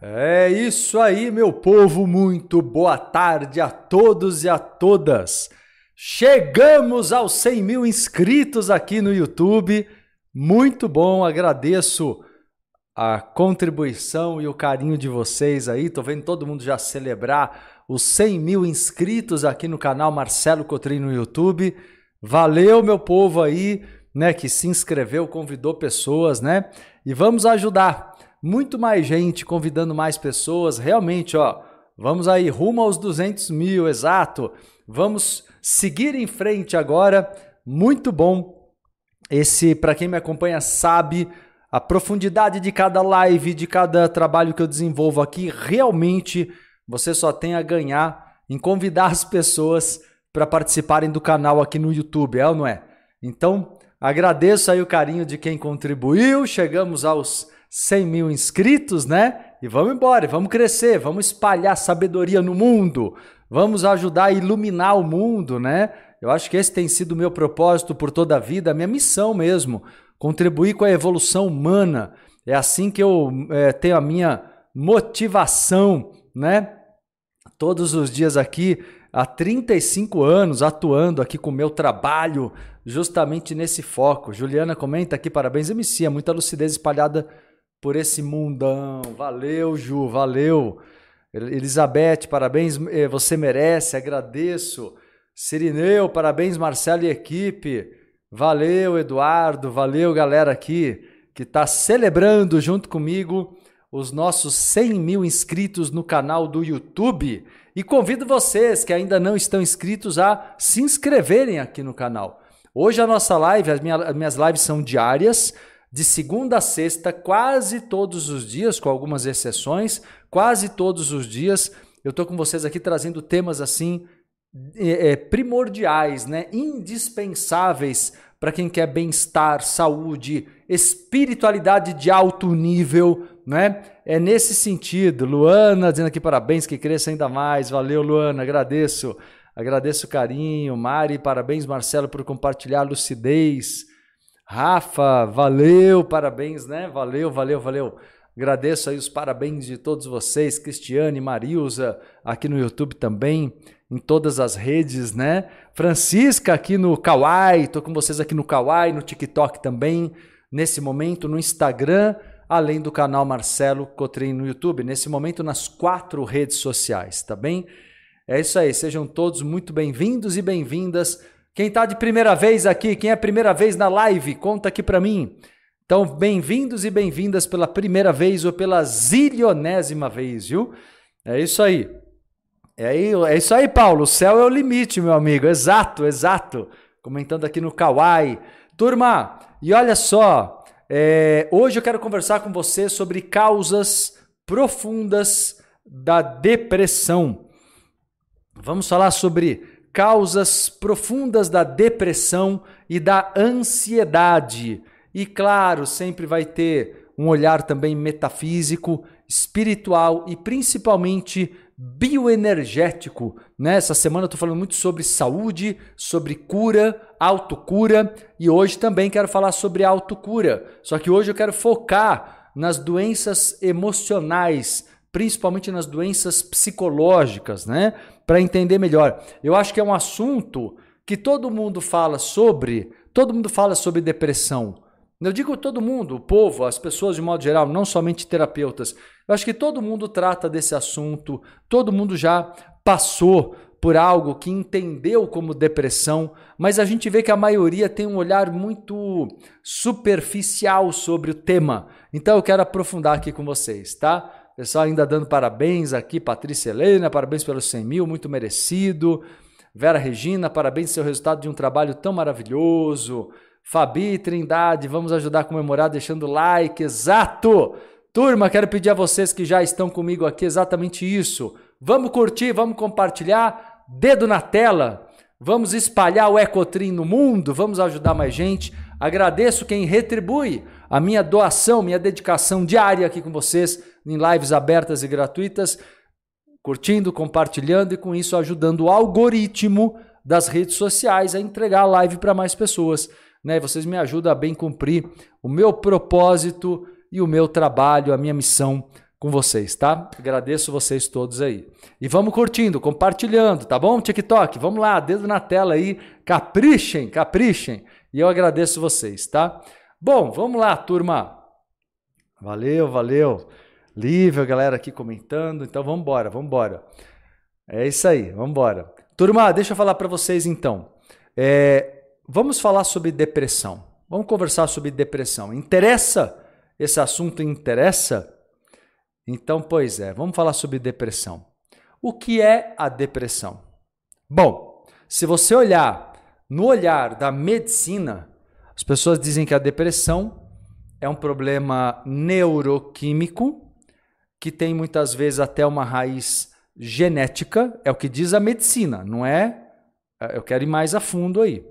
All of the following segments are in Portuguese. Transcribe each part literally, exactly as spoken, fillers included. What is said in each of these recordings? É isso aí, meu povo, muito boa tarde a todos e a todas. Chegamos aos cem mil inscritos aqui no YouTube, muito bom, agradeço a contribuição e o carinho de vocês aí, tô vendo todo mundo já celebrar os cem mil inscritos aqui no canal Marcelo Cotrim no YouTube. Valeu, meu povo aí, né, que se inscreveu, convidou pessoas, né, e vamos ajudar muito mais gente, convidando mais pessoas, realmente, ó, vamos aí, rumo aos duzentos mil, exato, vamos seguir em frente agora, muito bom, esse, para quem me acompanha sabe, a profundidade de cada live, de cada trabalho que eu desenvolvo aqui, realmente, você só tem a ganhar em convidar as pessoas para participarem do canal aqui no YouTube, é ou não é? Então, agradeço aí o carinho de quem contribuiu, chegamos aos cem mil inscritos, né? E vamos embora, vamos crescer, vamos espalhar sabedoria no mundo, vamos ajudar a iluminar o mundo, né? Eu acho que esse tem sido o meu propósito por toda a vida, a minha missão mesmo, contribuir com a evolução humana. É assim que eu é, tenho a minha motivação, né? Todos os dias aqui, há trinta e cinco anos, atuando aqui com o meu trabalho, justamente nesse foco. Juliana comenta aqui, parabéns, M C, é muita lucidez espalhada por esse mundão. Valeu, Ju, valeu. Elizabeth, parabéns, você merece, agradeço. Sirineu, parabéns, Marcelo e equipe. Valeu, Eduardo, valeu, galera aqui que está celebrando junto comigo os nossos cem mil inscritos no canal do YouTube. E convido vocês que ainda não estão inscritos a se inscreverem aqui no canal. Hoje a nossa live, as minhas, as minhas lives são diárias, de segunda a sexta, quase todos os dias, com algumas exceções, quase todos os dias. Eu estou com vocês aqui trazendo temas assim é, é, primordiais, né? Indispensáveis para quem quer bem-estar, saúde, espiritualidade de alto nível, né? É nesse sentido. Luana dizendo aqui parabéns, que cresça ainda mais. Valeu, Luana, agradeço. Agradeço o carinho. Mari, parabéns, Marcelo, por compartilhar a lucidez. Rafa, valeu, parabéns, né? Valeu, valeu, valeu. Agradeço aí os parabéns de todos vocês. Cristiane, Marilza, aqui no YouTube também, em todas as redes, né? Francisca, aqui no Kwai, tô com vocês aqui no Kwai, no TikTok também, nesse momento, no Instagram, além do canal Marcelo Cotrim no YouTube. Nesse momento, nas quatro redes sociais, tá bem? É isso aí, sejam todos muito bem-vindos e bem-vindas. Quem está de primeira vez aqui, quem é a primeira vez na live, conta aqui para mim. Então, bem-vindos e bem-vindas pela primeira vez ou pela zilionésima vez, viu? É isso aí. É, aí, é isso aí, Paulo. O céu é o limite, meu amigo. Exato, exato. Comentando aqui no Kwai. Turma, e olha só, é, hoje eu quero conversar com você sobre causas profundas da depressão. Vamos falar sobre causas profundas da depressão e da ansiedade. E claro, sempre vai ter um olhar também metafísico, espiritual e principalmente bioenergético, né? Essa semana eu estou falando muito sobre saúde, sobre cura, autocura e hoje também quero falar sobre autocura. Só que hoje eu quero focar nas doenças emocionais, principalmente nas doenças psicológicas, né? Para entender melhor. Eu acho que é um assunto que todo mundo fala sobre, todo mundo fala sobre depressão. Eu digo todo mundo, o povo, as pessoas de modo geral, não somente terapeutas. Eu acho que todo mundo trata desse assunto, todo mundo já passou por algo que entendeu como depressão, mas a gente vê que a maioria tem um olhar muito superficial sobre o tema. Então eu quero aprofundar aqui com vocês, tá? Pessoal ainda dando parabéns aqui, Patrícia Helena, parabéns pelos cem mil, muito merecido. Vera Regina, parabéns pelo seu resultado de um trabalho tão maravilhoso. Fabi Trindade, vamos ajudar a comemorar deixando like, exato! Turma, quero pedir a vocês que já estão comigo aqui exatamente isso. Vamos curtir, vamos compartilhar, dedo na tela, vamos espalhar o Ecotrim no mundo, vamos ajudar mais gente. Agradeço quem retribui a minha doação, minha dedicação diária aqui com vocês, em lives abertas e gratuitas, curtindo, compartilhando e com isso ajudando o algoritmo das redes sociais a entregar a live para mais pessoas, né? Vocês me ajudam a bem cumprir o meu propósito e o meu trabalho, a minha missão com vocês, tá? Agradeço vocês todos aí. E vamos curtindo, compartilhando, tá bom? TikTok, vamos lá, dedo na tela aí, caprichem, caprichem. E eu agradeço vocês, tá? Bom, vamos lá, turma. Valeu, valeu. Lívia, galera aqui comentando. Então, vamos embora, vamos embora. É isso aí, vamos embora. Turma, deixa eu falar para vocês então. É, vamos falar sobre depressão. Vamos conversar sobre depressão. Interessa? Esse assunto interessa? Então, pois é, vamos falar sobre depressão. O que é a depressão? Bom, se você olhar no olhar da medicina, as pessoas dizem que a depressão é um problema neuroquímico, que tem muitas vezes até uma raiz genética, é o que diz a medicina, não é? Eu quero ir mais a fundo aí.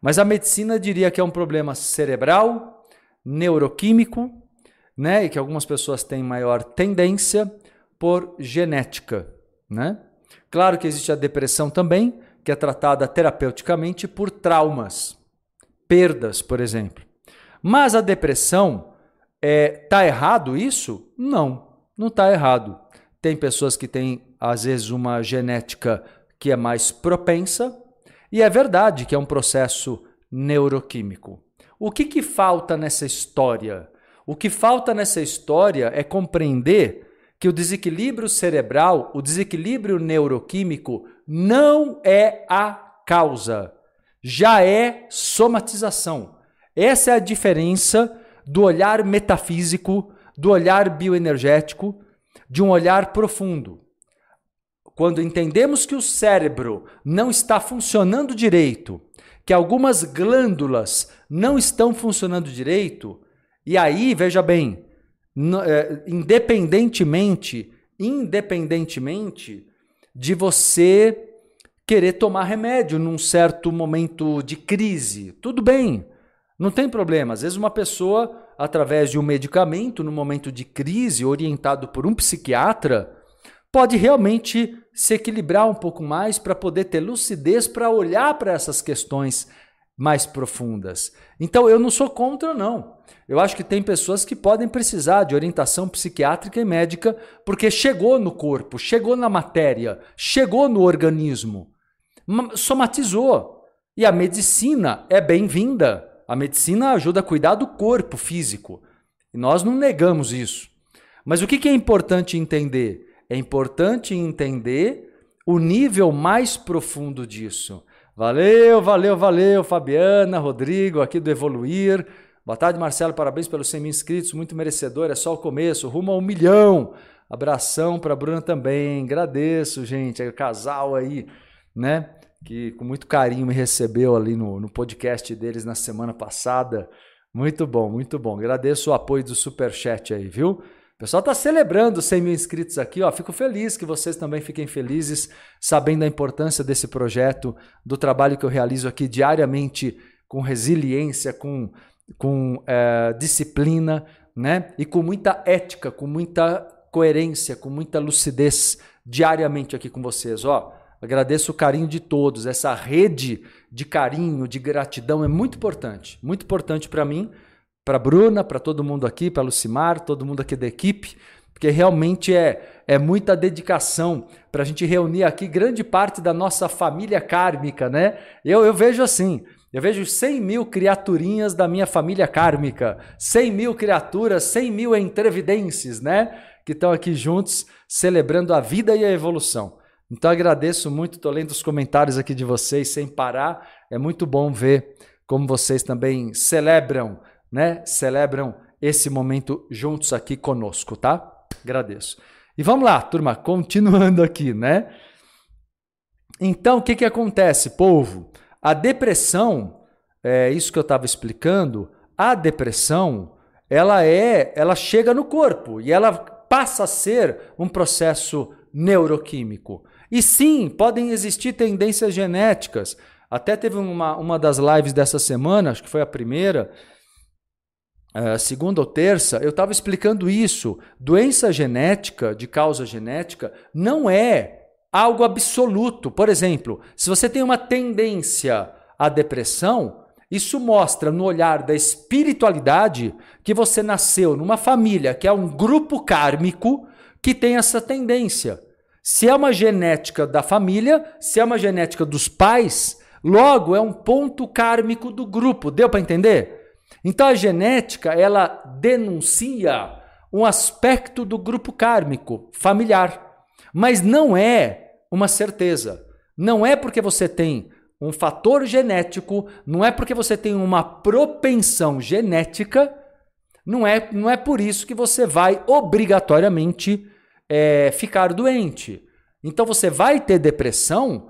Mas a medicina diria que é um problema cerebral, neuroquímico, né? E que algumas pessoas têm maior tendência por genética, né? Claro que existe a depressão também, que é tratada terapeuticamente por traumas, perdas, por exemplo. Mas a depressão, está errado isso? Não, não está errado. Tem pessoas que têm, às vezes, uma genética que é mais propensa, e é verdade que é um processo neuroquímico. O que que falta nessa história? O que falta nessa história é compreender que o desequilíbrio cerebral, o desequilíbrio neuroquímico não é a causa, já é somatização. Essa é a diferença do olhar metafísico, do olhar bioenergético, de um olhar profundo. Quando entendemos que o cérebro não está funcionando direito, que algumas glândulas não estão funcionando direito, e aí, veja bem, independentemente, independentemente de você querer tomar remédio num certo momento de crise, tudo bem, não tem problema. Às vezes uma pessoa, através de um medicamento, num momento de crise, orientado por um psiquiatra, pode realmente se equilibrar um pouco mais para poder ter lucidez para olhar para essas questões mais profundas. Então, eu não sou contra, não. Eu acho que tem pessoas que podem precisar de orientação psiquiátrica e médica porque chegou no corpo, chegou na matéria, chegou no organismo, somatizou. E a medicina é bem-vinda. A medicina ajuda a cuidar do corpo físico. E nós não negamos isso. Mas o que é importante entender? É importante entender o nível mais profundo disso. Valeu, valeu, valeu, Fabiana, Rodrigo, aqui do Evoluir. Boa tarde, Marcelo, parabéns pelos cem mil inscritos, muito merecedor, é só o começo, rumo a um milhão. Abração para a Bruna também, agradeço, gente, é o casal aí, né, que com muito carinho me recebeu ali no, no podcast deles na semana passada. Muito bom, muito bom, agradeço o apoio do Superchat aí, viu? O pessoal está celebrando os cem mil inscritos aqui, ó. Fico feliz que vocês também fiquem felizes sabendo a importância desse projeto, do trabalho que eu realizo aqui diariamente com resiliência, com, com é, disciplina, né? E com muita ética, com muita coerência, com muita lucidez diariamente aqui com vocês. Ó, agradeço o carinho de todos, essa rede de carinho, de gratidão é muito importante, muito importante para mim, para a Bruna, para todo mundo aqui, para a Lucimar, todo mundo aqui da equipe, porque realmente é, é muita dedicação para a gente reunir aqui grande parte da nossa família kármica, né? Eu, eu vejo assim, eu vejo cem mil criaturinhas da minha família kármica, cem mil criaturas, cem mil entrevidências, né? Que estão aqui juntos celebrando a vida e a evolução. Então agradeço muito, estou lendo os comentários aqui de vocês sem parar, é muito bom ver como vocês também celebram, né? Celebram esse momento juntos aqui conosco, tá? Agradeço. E vamos lá, turma, continuando aqui, né? Então, o que que acontece, povo? A depressão, é isso que eu estava explicando, a depressão, ela é, ela chega no corpo e ela passa a ser um processo neuroquímico. E sim, podem existir tendências genéticas. Até teve uma, uma das lives dessa semana, acho que foi a primeira, Uh, segunda ou terça, eu estava explicando isso. Doença genética, de causa genética, não é algo absoluto. Por exemplo, se você tem uma tendência à depressão, isso mostra no olhar da espiritualidade que você nasceu numa família que é um grupo kármico que tem essa tendência. Se é uma genética da família, se é uma genética dos pais, logo é um ponto kármico do grupo. Deu para entender? Então a genética, ela denuncia um aspecto do grupo kármico familiar, mas não é uma certeza. Não é porque você tem um fator genético, não é porque você tem uma propensão genética, não é, não é por isso que você vai obrigatoriamente é, ficar doente. Então você vai ter depressão,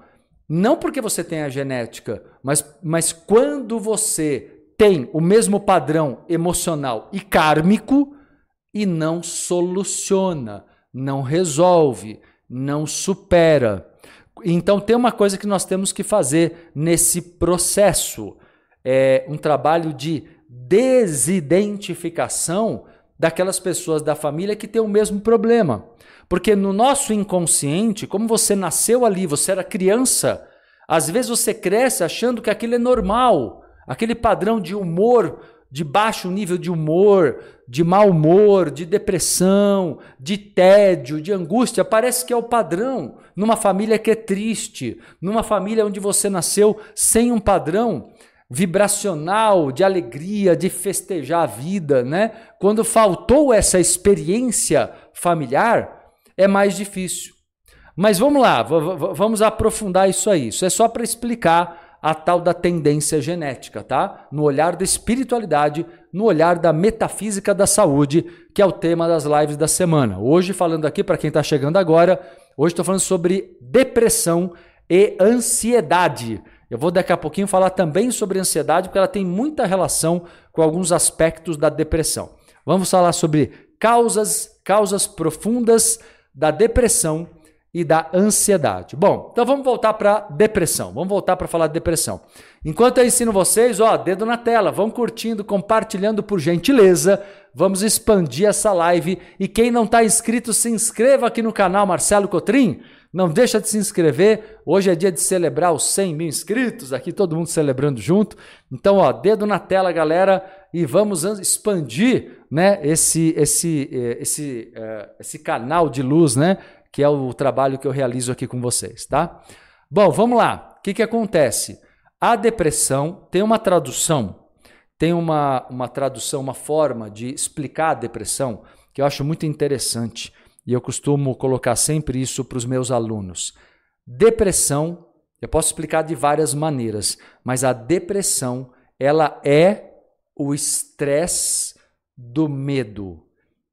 não porque você tem a genética, mas, mas quando você tem o mesmo padrão emocional e kármico e não soluciona, não resolve, não supera. Então, tem uma coisa que nós temos que fazer nesse processo, é um trabalho de desidentificação daquelas pessoas da família que têm o mesmo problema. Porque no nosso inconsciente, como você nasceu ali, você era criança, às vezes você cresce achando que aquilo é normal, aquele padrão de humor, de baixo nível de humor, de mau humor, de depressão, de tédio, de angústia, parece que é o padrão numa família que é triste, numa família onde você nasceu sem um padrão vibracional de alegria, de festejar a vida, né? Quando faltou essa experiência familiar, é mais difícil. Mas vamos lá, vamos aprofundar isso aí. Isso é só para explicar a tal da tendência genética, tá? No olhar da espiritualidade, no olhar da metafísica da saúde, que é o tema das lives da semana. Hoje, falando aqui, para quem está chegando agora, hoje estou falando sobre depressão e ansiedade. Eu vou daqui a pouquinho falar também sobre ansiedade, porque ela tem muita relação com alguns aspectos da depressão. Vamos falar sobre causas, causas profundas da depressão e da ansiedade. Bom, então vamos voltar para depressão. Vamos voltar para falar de depressão. Enquanto eu ensino vocês, ó, dedo na tela, vão curtindo, compartilhando por gentileza. Vamos expandir essa live. E quem não está inscrito, se inscreva aqui no canal Marcelo Cotrim. Não deixa de se inscrever. Hoje é dia de celebrar os cem mil inscritos. Aqui todo mundo celebrando junto. Então, ó, dedo na tela, galera. E vamos expandir, né, esse, esse, esse, esse canal de luz, né? Que é o trabalho que eu realizo aqui com vocês, tá? Bom, vamos lá. O que que acontece? A depressão tem uma tradução, tem uma, uma tradução, uma forma de explicar a depressão que eu acho muito interessante e eu costumo colocar sempre isso para os meus alunos. Depressão, eu posso explicar de várias maneiras, mas a depressão, ela é o estresse do medo.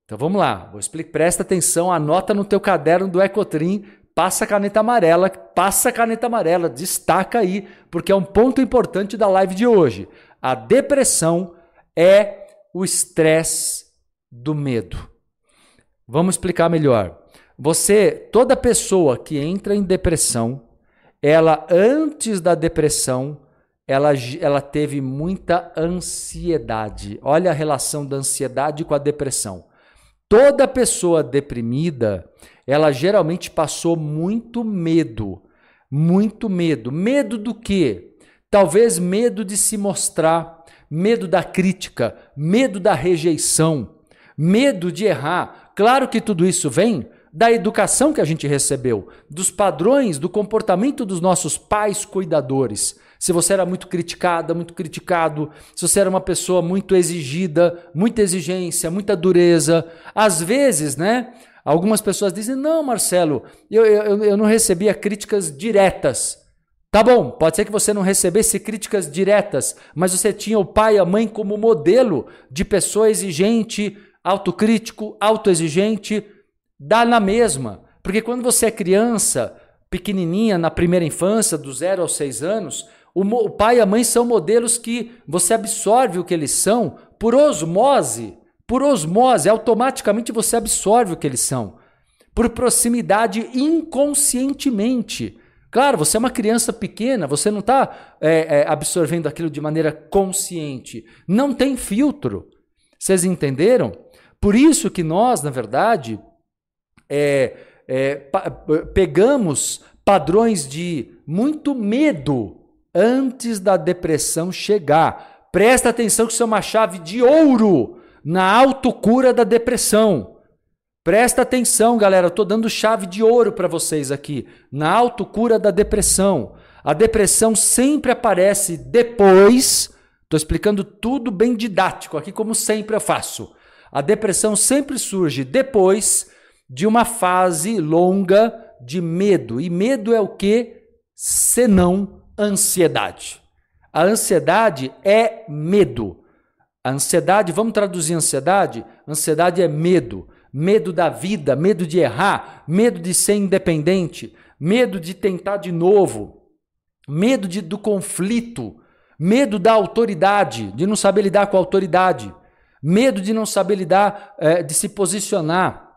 Então vamos lá, vou explicar. Presta atenção, anota no teu caderno do Ecotrim, passa a caneta amarela, passa a caneta amarela, destaca aí, porque é um ponto importante da live de hoje. A depressão é o estresse do medo. Vamos explicar melhor. Você, toda pessoa que entra em depressão, ela antes da depressão, Ela, ela teve muita ansiedade. Olha a relação da ansiedade com a depressão. Toda pessoa deprimida, ela geralmente passou muito medo, muito medo. Medo do quê? Talvez medo de se mostrar, medo da crítica, medo da rejeição, medo de errar. Claro que tudo isso vem da educação que a gente recebeu, dos padrões, do comportamento dos nossos pais cuidadores. Se você era muito criticada, muito criticado, se você era uma pessoa muito exigida, muita exigência, muita dureza. Às vezes, né? Algumas pessoas dizem, não, Marcelo, eu, eu, eu não recebia críticas diretas. Tá bom, pode ser que você não recebesse críticas diretas, mas você tinha o pai e a mãe como modelo de pessoa exigente, autocrítico, autoexigente. Dá na mesma, porque quando você é criança, pequenininha, na primeira infância, do zero aos seis anos, o pai e a mãe são modelos que você absorve o que eles são por osmose, por osmose, automaticamente você absorve o que eles são, por proximidade inconscientemente. Claro, você é uma criança pequena, você não está é, é, absorvendo aquilo de maneira consciente, não tem filtro. Vocês entenderam? Por isso que nós, na verdade, é, é, pa- pegamos padrões de muito medo antes da depressão chegar. Presta atenção que isso é uma chave de ouro na autocura da depressão. Presta atenção, galera, eu estou dando chave de ouro para vocês aqui, na autocura da depressão. A depressão sempre aparece depois, estou explicando tudo bem didático aqui, como sempre eu faço. A depressão sempre surge depois de uma fase longa de medo. E medo é o que? Senão ansiedade. A ansiedade é medo. A ansiedade, vamos traduzir ansiedade? Ansiedade é medo. Medo da vida, medo de errar, medo de ser independente, medo de tentar de novo, medo de, do conflito, medo da autoridade, de não saber lidar com a autoridade, medo de não saber lidar, é, de se posicionar,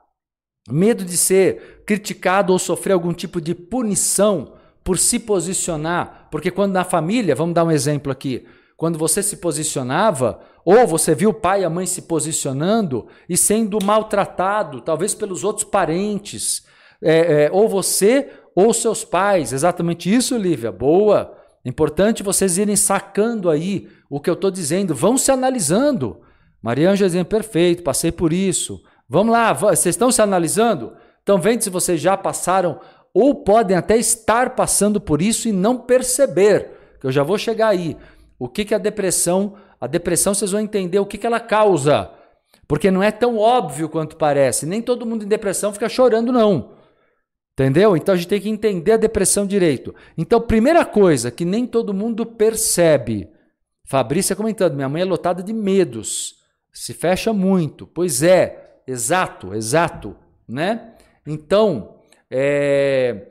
medo de ser criticado ou sofrer algum tipo de punição por se posicionar, porque quando na família, vamos dar um exemplo aqui, quando você se posicionava, ou você viu o pai e a mãe se posicionando e sendo maltratado, talvez pelos outros parentes, é, é, ou você ou seus pais, exatamente isso, Lívia, boa, importante vocês irem sacando aí o que eu estou dizendo, vão se analisando, Maria Ângela, perfeito, passei por isso, vamos lá, vocês estão se analisando? Então vendo se vocês já passaram ou podem até estar passando por isso e não perceber, que eu já vou chegar aí. O que que a depressão, a depressão vocês vão entender o que que ela causa, porque não é tão óbvio quanto parece, nem todo mundo em depressão fica chorando não, entendeu? Então a gente tem que entender a depressão direito. Então primeira coisa que nem todo mundo percebe, Fabrícia comentando, minha mãe é lotada de medos, se fecha muito, pois é, exato, exato, né? Então, é,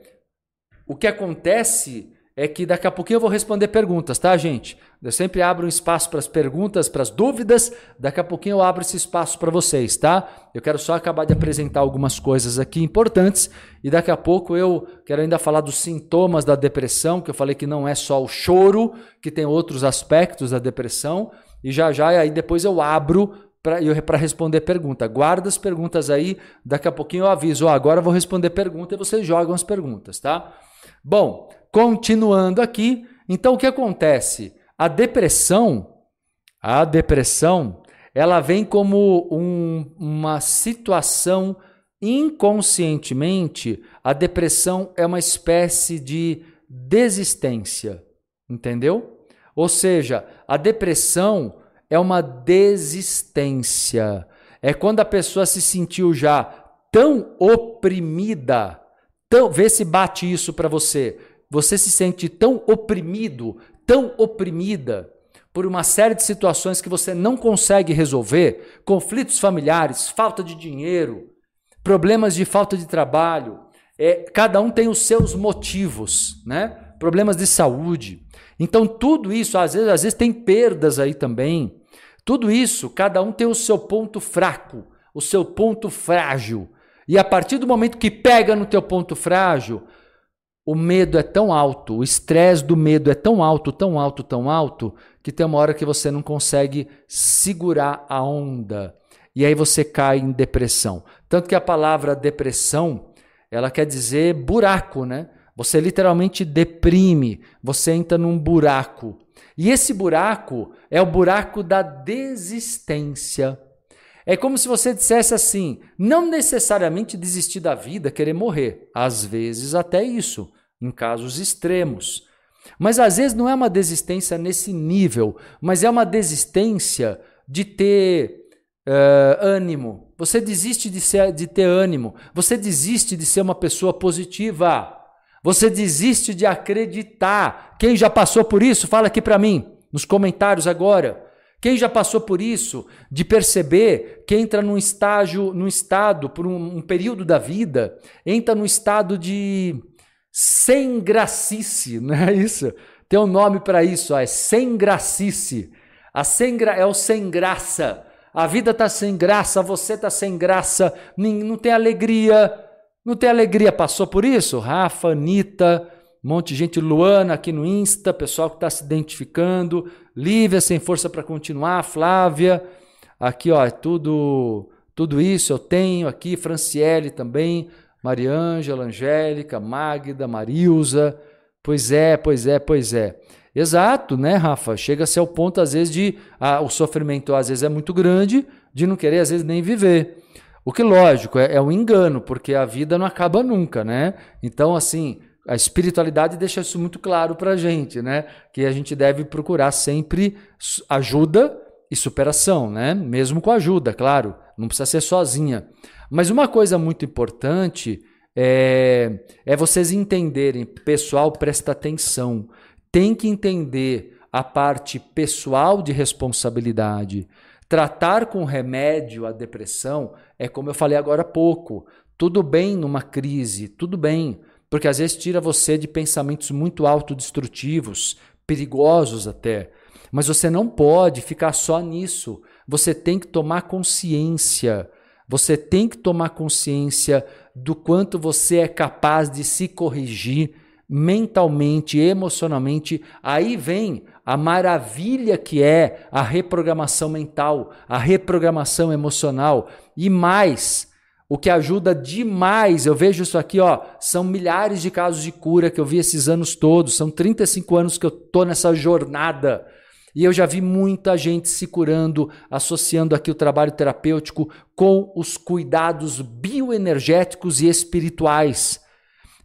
o que acontece é que daqui a pouquinho eu vou responder perguntas, tá, gente? Eu sempre abro um espaço para as perguntas, para as dúvidas, daqui a pouquinho eu abro esse espaço para vocês, tá? Eu quero só acabar de apresentar algumas coisas aqui importantes e daqui a pouco eu quero ainda falar dos sintomas da depressão, que eu falei que não é só o choro, que tem outros aspectos da depressão, e já já aí depois eu abro para responder pergunta. Guarda as perguntas aí, daqui a pouquinho eu aviso, ó, agora eu vou responder pergunta e vocês jogam as perguntas, tá? Bom, continuando aqui, então o que acontece? A depressão, a depressão, ela vem como um, uma situação inconscientemente, a depressão é uma espécie de desistência, entendeu? Ou seja, a depressão é uma desistência, é quando a pessoa se sentiu já tão oprimida, tão, vê se bate isso para você, você se sente tão oprimido, tão oprimida por uma série de situações que você não consegue resolver, conflitos familiares, falta de dinheiro, problemas de falta de trabalho, é, cada um tem os seus motivos, né? Problemas de saúde. Então tudo isso, às vezes, às vezes tem perdas aí também, tudo isso, cada um tem o seu ponto fraco, o seu ponto frágil, e a partir do momento que pega no teu ponto frágil, o medo é tão alto, o estresse do medo é tão alto, tão alto, tão alto, que tem uma hora que você não consegue segurar a onda. E aí você cai em depressão. Tanto que a palavra depressão, ela quer dizer buraco, né? Você literalmente deprime, você entra num buraco. E esse buraco é o buraco da desistência. É como se você dissesse assim, não necessariamente desistir da vida, querer morrer. Às vezes até isso, em casos extremos. Mas às vezes não é uma desistência nesse nível, mas é uma desistência de ter uh, ânimo. Você desiste de, ser, de ter ânimo, você desiste de ser uma pessoa positiva, você desiste de acreditar. Quem já passou por isso, fala aqui para mim, nos comentários agora. Quem já passou por isso, de perceber que entra num estágio, num estado, por um, um período da vida, entra num estado de sem gracice, não é isso? Tem um nome para isso, ó, é sem gracice. A sem gra... É o sem graça. A vida está sem graça, você está sem graça, não tem alegria. Não tem alegria, passou por isso? Rafa, Anitta, um monte de gente, Luana aqui no Insta, pessoal que está se identificando, Lívia sem força para continuar, Flávia, aqui ó, tudo, tudo isso eu tenho aqui, Franciele também, Mariângela, Angélica, Magda, Marilza, pois é, pois é, pois é. Exato, né, Rafa? Chega a ser o ponto, às vezes, de ah, o sofrimento, às vezes, é muito grande, de não querer, às vezes, nem viver. O que, lógico, é, é um engano, porque a vida não acaba nunca, né? Então, assim, a espiritualidade deixa isso muito claro pra gente, né? Que a gente deve procurar sempre ajuda e superação, né? Mesmo com ajuda, claro. Não precisa ser sozinha. Mas uma coisa muito importante é, é vocês entenderem, pessoal, presta atenção. Tem que entender a parte pessoal de responsabilidade. Tratar com remédio a depressão é como eu falei agora há pouco. Tudo bem numa crise, tudo bem. Porque às vezes tira você de pensamentos muito autodestrutivos, perigosos até. Mas você não pode ficar só nisso. Você tem que tomar consciência. Você tem que tomar consciência do quanto você é capaz de se corrigir mentalmente, emocionalmente. Aí vem a maravilha que é a reprogramação mental, a reprogramação emocional e mais. O que ajuda demais, eu vejo isso aqui, ó, são milhares de casos de cura que eu vi esses anos todos, são trinta e cinco anos que eu tô nessa jornada. E eu já vi muita gente se curando, associando aqui o trabalho terapêutico com os cuidados bioenergéticos e espirituais.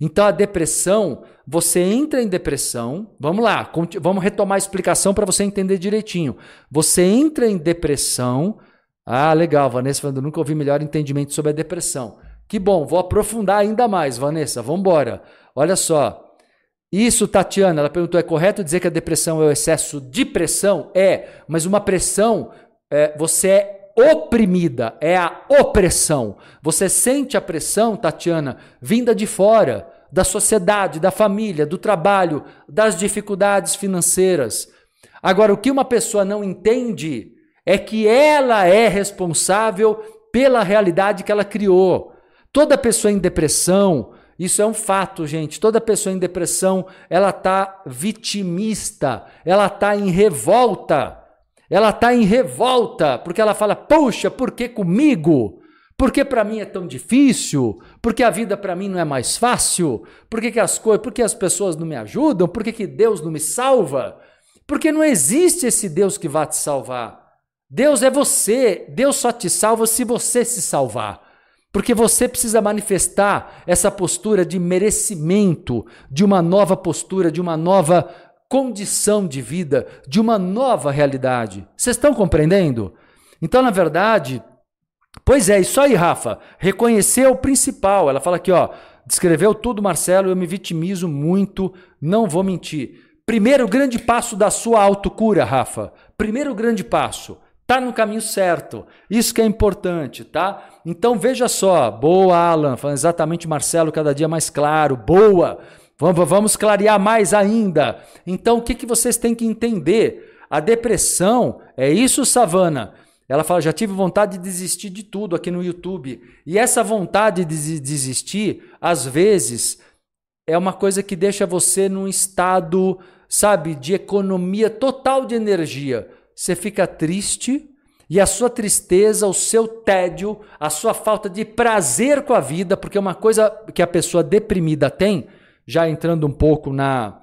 Então a depressão, você entra em depressão, vamos lá, vamos retomar a explicação para você entender direitinho. Você entra em depressão. Ah, legal, Vanessa falando, nunca ouvi melhor entendimento sobre a depressão. Que bom, vou aprofundar ainda mais, Vanessa, vamos embora. Olha só, isso, Tatiana, ela perguntou, é correto dizer que a depressão é o excesso de pressão? É, mas uma pressão, é, você é oprimida, é a opressão. Você sente a pressão, Tatiana, vinda de fora, da sociedade, da família, do trabalho, das dificuldades financeiras. Agora, o que uma pessoa não entende é que ela é responsável pela realidade que ela criou. Toda pessoa em depressão, isso é um fato, gente, toda pessoa em depressão, ela está vitimista, ela está em revolta, ela está em revolta, porque ela fala, poxa, por que comigo? Por que para mim é tão difícil? Por que a vida para mim não é mais fácil? Por que, que as coisas, por que as pessoas não me ajudam? Por que, que Deus não me salva? Porque não existe esse Deus que vai te salvar. Deus é você, Deus só te salva se você se salvar, porque você precisa manifestar essa postura de merecimento, de uma nova postura, de uma nova condição de vida, de uma nova realidade. Vocês estão compreendendo? Então, na verdade, pois é, isso aí, Rafa, reconhecer é o principal. Ela fala aqui, ó, descreveu tudo, Marcelo, eu me vitimizo muito, não vou mentir. Primeiro grande passo da sua autocura, Rafa, primeiro grande passo. Tá no caminho certo, isso que é importante, tá? Então veja só, boa, Alan, falando exatamente, Marcelo, cada dia mais claro, boa, vamos, vamos clarear mais ainda. Então o que, que vocês têm que entender? A depressão, é isso, Savana? Ela fala, já tive vontade de desistir de tudo aqui no YouTube, e essa vontade de desistir, às vezes, é uma coisa que deixa você num estado, sabe, de economia total de energia. Você fica triste e a sua tristeza, o seu tédio, a sua falta de prazer com a vida, porque uma coisa que a pessoa deprimida tem, já entrando um pouco na...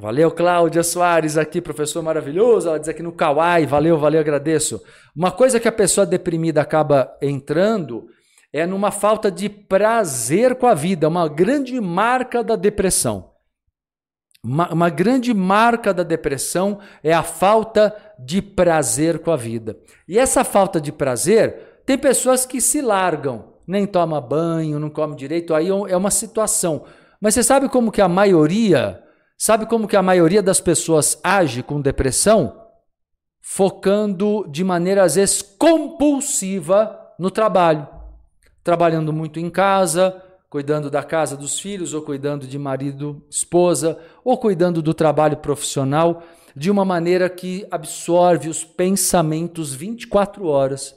Valeu, Cláudia Soares aqui, professor maravilhoso, ela diz aqui no Kwai, valeu, valeu, agradeço. Uma coisa que a pessoa deprimida acaba entrando é numa falta de prazer com a vida, uma grande marca da depressão. Uma, uma grande marca da depressão é a falta de prazer com a vida. E essa falta de prazer, tem pessoas que se largam, nem toma banho, não come direito, aí é uma situação. Mas você sabe como que a maioria, sabe como que a maioria das pessoas age com depressão? Focando de maneira, às vezes, compulsiva no trabalho. Trabalhando muito em casa, cuidando da casa dos filhos, ou cuidando de marido, esposa, ou cuidando do trabalho profissional, de uma maneira que absorve os pensamentos vinte e quatro horas.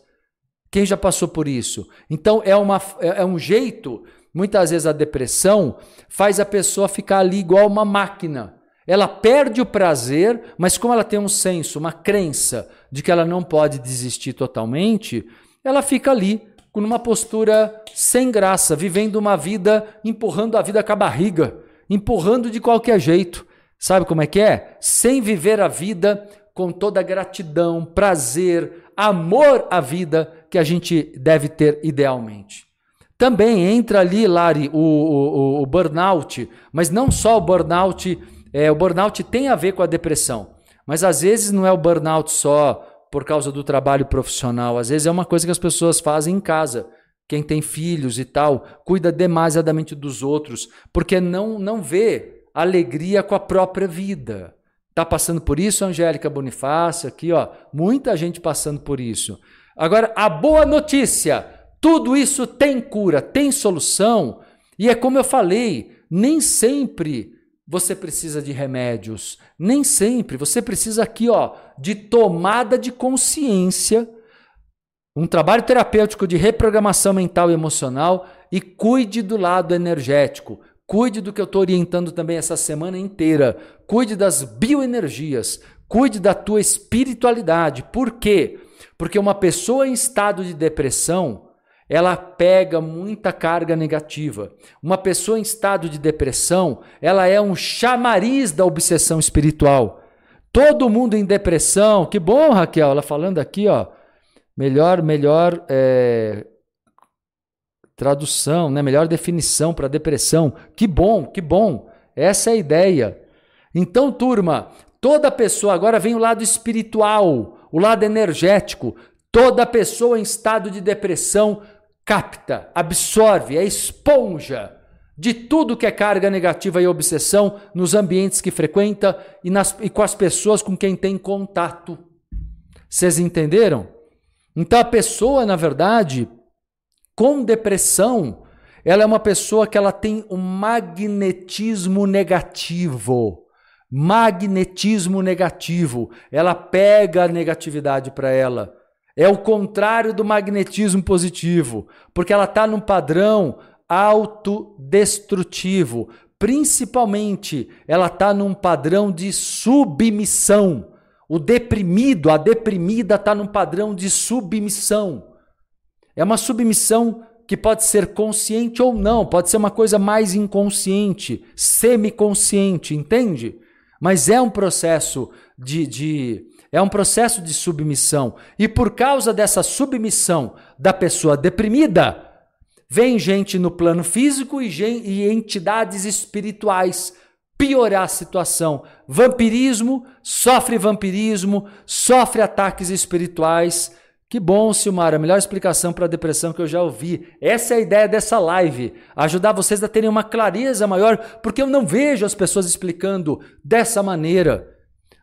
Quem já passou por isso? Então é, uma, é um jeito, muitas vezes a depressão faz a pessoa ficar ali igual uma máquina. Ela perde o prazer, mas como ela tem um senso, uma crença de que ela não pode desistir totalmente, ela fica ali, numa postura sem graça, vivendo uma vida, empurrando a vida com a barriga, empurrando de qualquer jeito, Sabe como é que é? Sem viver a vida com toda a gratidão, prazer, amor à vida que a gente deve ter idealmente. Também entra ali, Lari, o, o, o burnout, mas não só o burnout. É, o burnout tem a ver com a depressão, mas às vezes não é o burnout só por causa do trabalho profissional, às vezes é uma coisa que as pessoas fazem em casa. Quem tem filhos e tal, cuida demasiadamente dos outros, porque não, não vê alegria com a própria vida. Está passando por isso, Angélica Bonifácio, aqui, ó, muita gente passando por isso. Agora, a boa notícia, tudo isso tem cura, tem solução, e é como eu falei, nem sempre você precisa de remédios, nem sempre, você precisa aqui, ó, de tomada de consciência. Um trabalho terapêutico de reprogramação mental e emocional, e cuide do lado energético. Cuide do que eu estou orientando também essa semana inteira. Cuide das bioenergias, cuide da tua espiritualidade. Por quê? Porque uma pessoa em estado de depressão, ela pega muita carga negativa. Uma pessoa em estado de depressão, ela é um chamariz da obsessão espiritual. Todo mundo em depressão, que bom, Raquel, ela falando aqui, ó, Melhor, melhor é, tradução, né? Melhor definição para depressão. Que bom, que bom. Essa é a ideia. Então, turma, toda pessoa, agora vem o lado espiritual, o lado energético. Toda pessoa em estado de depressão capta, absorve, é esponja de tudo que é carga negativa e obsessão nos ambientes que frequenta e, nas, e com as pessoas com quem tem contato. Vocês entenderam? Então a pessoa, na verdade, com depressão, ela é uma pessoa que ela tem um magnetismo negativo. Magnetismo negativo. Ela pega a negatividade para ela. É o contrário do magnetismo positivo, porque ela está num padrão autodestrutivo. Principalmente, ela está num padrão de submissão. O deprimido, a deprimida está num padrão de submissão. É uma submissão que pode ser consciente ou não, pode ser uma coisa mais inconsciente, semiconsciente, entende? Mas é um processo de, de, é um processo de submissão. E por causa dessa submissão da pessoa deprimida, vem gente no plano físico e, e entidades espirituais piorar a situação. Vampirismo, sofre vampirismo, sofre ataques espirituais. Que bom, Silmara, a melhor explicação para a depressão que eu já ouvi. Essa é a ideia dessa live, ajudar vocês a terem uma clareza maior, porque eu não vejo as pessoas explicando dessa maneira.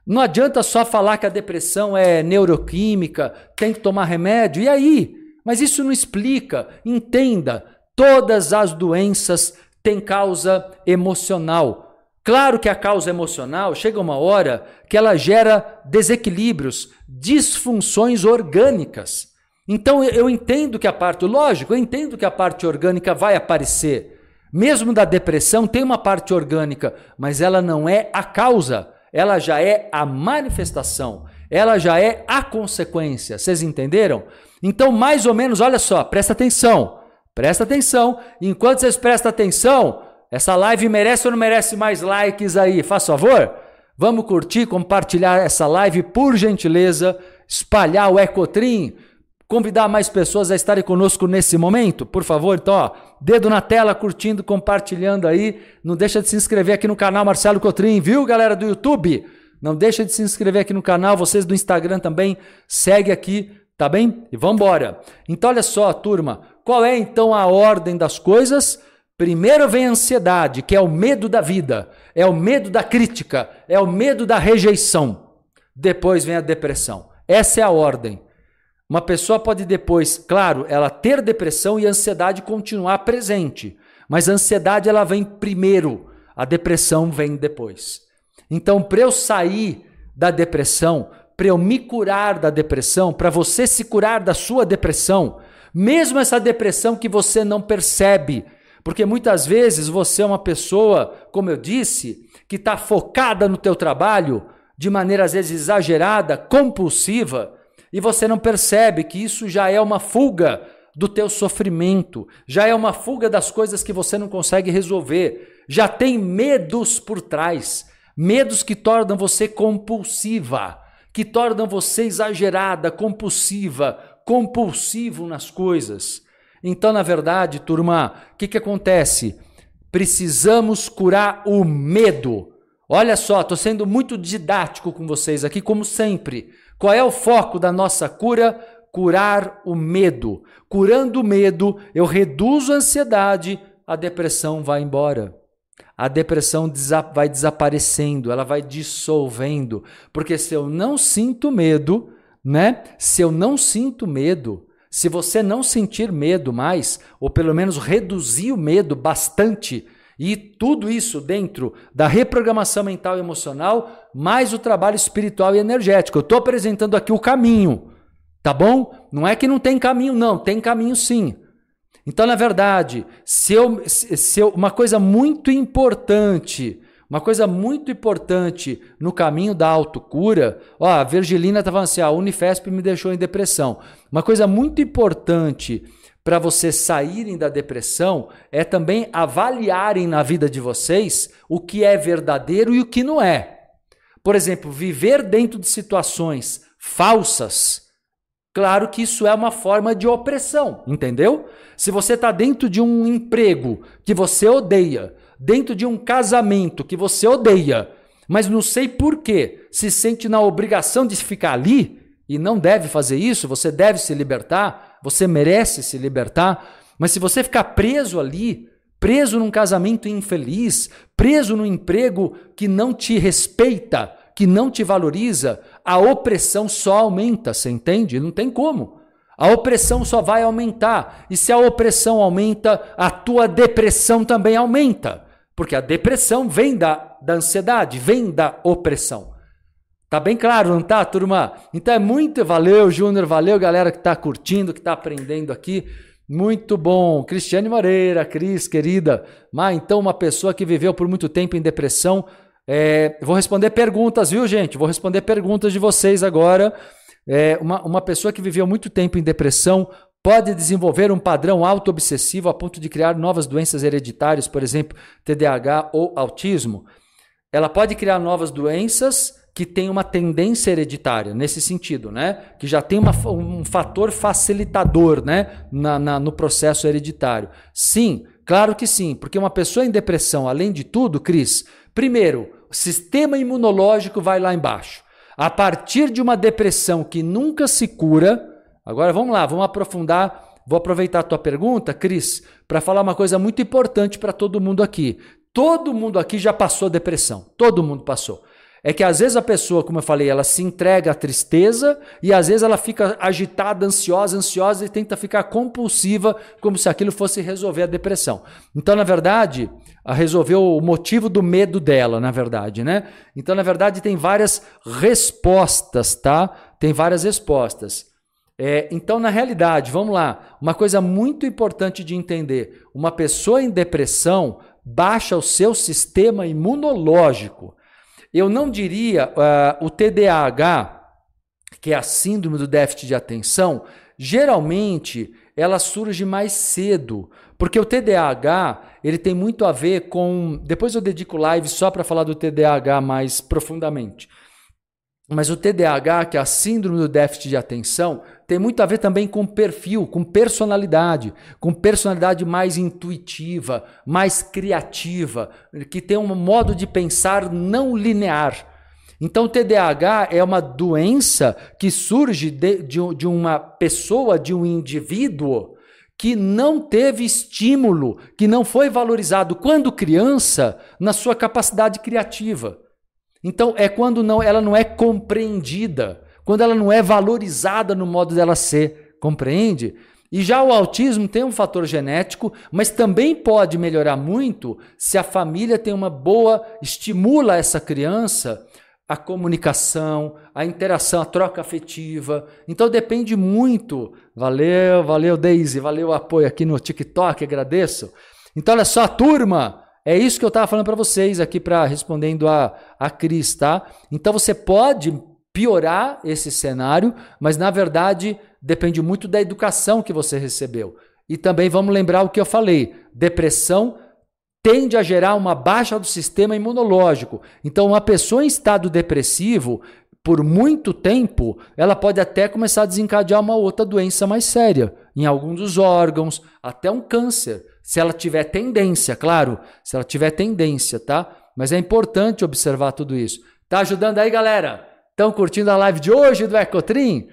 Não adianta só falar que a depressão é neuroquímica, tem que tomar remédio, e aí? Mas isso não explica. Entenda, todas as doenças têm causa emocional. Claro que a causa emocional chega uma hora que ela gera desequilíbrios, disfunções orgânicas. Então eu entendo que a parte, lógico, eu entendo que a parte orgânica vai aparecer. Mesmo da depressão tem uma parte orgânica, mas ela não é a causa, ela já é a manifestação, ela já é a consequência. Vocês entenderam? Então mais ou menos, olha só, presta atenção, presta atenção, enquanto vocês prestam atenção, essa live merece ou não merece mais likes aí? Faz favor, vamos curtir, compartilhar essa live, por gentileza, espalhar o Ecotrim, convidar mais pessoas a estarem conosco nesse momento, por favor. Então, ó, dedo na tela, curtindo, compartilhando aí, não deixa de se inscrever aqui no canal Marcelo Cotrim, viu, galera do YouTube? Não deixa de se inscrever aqui no canal, vocês do Instagram também, segue aqui, tá bem? E vamos embora. Então, olha só, turma, qual é então a ordem das coisas? Primeiro vem a ansiedade, que é o medo da vida, é o medo da crítica, é o medo da rejeição. Depois vem a depressão. Essa é a ordem. Uma pessoa pode depois, claro, ela ter depressão e a ansiedade continuar presente, mas a ansiedade ela vem primeiro, a depressão vem depois. Então, para eu sair da depressão, para eu me curar da depressão, para você se curar da sua depressão, mesmo essa depressão que você não percebe, porque muitas vezes você é uma pessoa, como eu disse, que está focada no teu trabalho de maneira às vezes exagerada, compulsiva, e você não percebe que isso já é uma fuga do teu sofrimento, já é uma fuga das coisas que você não consegue resolver, já tem medos por trás, Medos que tornam você compulsiva, que tornam você exagerada, compulsiva, compulsivo nas coisas. Então, na verdade, turma, o que que acontece? Precisamos curar o medo. Olha só, estou sendo muito didático com vocês aqui, como sempre. Qual é o foco da nossa cura? Curar o medo. Curando o medo, eu reduzo a ansiedade, a depressão vai embora. A depressão vai desaparecendo, ela vai dissolvendo, porque se eu não sinto medo, né? Se eu não sinto medo, se você não sentir medo mais, ou pelo menos reduzir o medo bastante, e tudo isso dentro da reprogramação mental e emocional, mais o trabalho espiritual e energético. Eu estou apresentando aqui o caminho, tá bom? Não é que não tem caminho, não, tem caminho sim. Então, na verdade, se eu, se eu, uma coisa muito importante, uma coisa muito importante no caminho da autocura, ó, a Virgilina estava falando assim, a Unifesp me deixou em depressão. Uma coisa muito importante para vocês saírem da depressão é também avaliarem na vida de vocês o que é verdadeiro e o que não é. Por exemplo, viver dentro de situações falsas, claro que isso é uma forma de opressão, entendeu? Se você está dentro de um emprego que você odeia, dentro de um casamento que você odeia, mas não sei por quê, se sente na obrigação de ficar ali e não deve fazer isso, você deve se libertar, você merece se libertar, mas se você ficar preso ali, preso num casamento infeliz, preso num emprego que não te respeita, que não te valoriza, a opressão só aumenta, você entende? Não tem como. A opressão só vai aumentar. E se a opressão aumenta, a tua depressão também aumenta. Porque a depressão vem da, da ansiedade, vem da opressão. Tá bem claro, não tá, turma? Então é muito... Valeu, Júnior, valeu, galera que tá curtindo, que tá aprendendo aqui. Muito bom. Cristiane Moreira, Cris, querida. Mas então uma pessoa que viveu por muito tempo em depressão... É, vou responder perguntas, viu, gente? Vou responder perguntas de vocês agora. É, uma, uma pessoa que viveu muito tempo em depressão pode desenvolver um padrão auto-obsessivo a ponto de criar novas doenças hereditárias, por exemplo, T D A H ou autismo? Ela pode criar novas doenças que têm uma tendência hereditária, nesse sentido, né? Que já tem uma, um fator facilitador, né? na, na, no processo hereditário. Sim, claro que sim, porque uma pessoa em depressão, além de tudo, Cris... Primeiro, o sistema imunológico vai lá embaixo. A partir de uma depressão que nunca se cura... Agora vamos lá, vamos aprofundar. Vou aproveitar a tua pergunta, Cris, para falar uma coisa muito importante para todo mundo aqui. Todo mundo aqui já passou depressão. Todo mundo passou. É que às vezes a pessoa, como eu falei, ela se entrega à tristeza e às vezes ela fica agitada, ansiosa, ansiosa e tenta ficar compulsiva como se aquilo fosse resolver a depressão. Então, na verdade, resolveu o motivo do medo dela, na verdade, né? Então, na verdade, tem várias respostas, tá? Tem várias respostas. É, então, na realidade, vamos lá, uma coisa muito importante de entender, uma pessoa em depressão baixa o seu sistema imunológico. Eu não diria uh, o T D A H, que é a síndrome do déficit de atenção, geralmente ela surge mais cedo, porque o T D A H ele tem muito a ver com... Depois eu dedico live só para falar do T D A H mais profundamente. Mas o T D A H, que é a síndrome do déficit de atenção, tem muito a ver também com perfil, com personalidade, com personalidade mais intuitiva, mais criativa, que tem um modo de pensar não linear. Então o T D A H é uma doença que surge de, de, de uma pessoa, de um indivíduo que não teve estímulo, que não foi valorizado quando criança na sua capacidade criativa. Então é quando não, ela não é compreendida, quando ela não é valorizada no modo dela ser, compreende? E já o autismo tem um fator genético, mas também pode melhorar muito se a família tem uma boa, estimula essa criança a comunicação, a interação, a troca afetiva. Então depende muito. Valeu, valeu Deise, valeu o apoio aqui no TikTok, agradeço. Então olha só, turma, é isso que eu estava falando para vocês aqui, para respondendo a, a Cris, tá? Então você pode piorar esse cenário, mas na verdade depende muito da educação que você recebeu. E também vamos lembrar o que eu falei, depressão tende a gerar uma baixa do sistema imunológico. Então, uma pessoa em estado depressivo, por muito tempo, ela pode até começar a desencadear uma outra doença mais séria, em algum dos órgãos, até um câncer, se ela tiver tendência, claro, se ela tiver tendência, tá? Mas é importante observar tudo isso. Tá ajudando aí, galera? Estão curtindo a live de hoje do Ecotrim?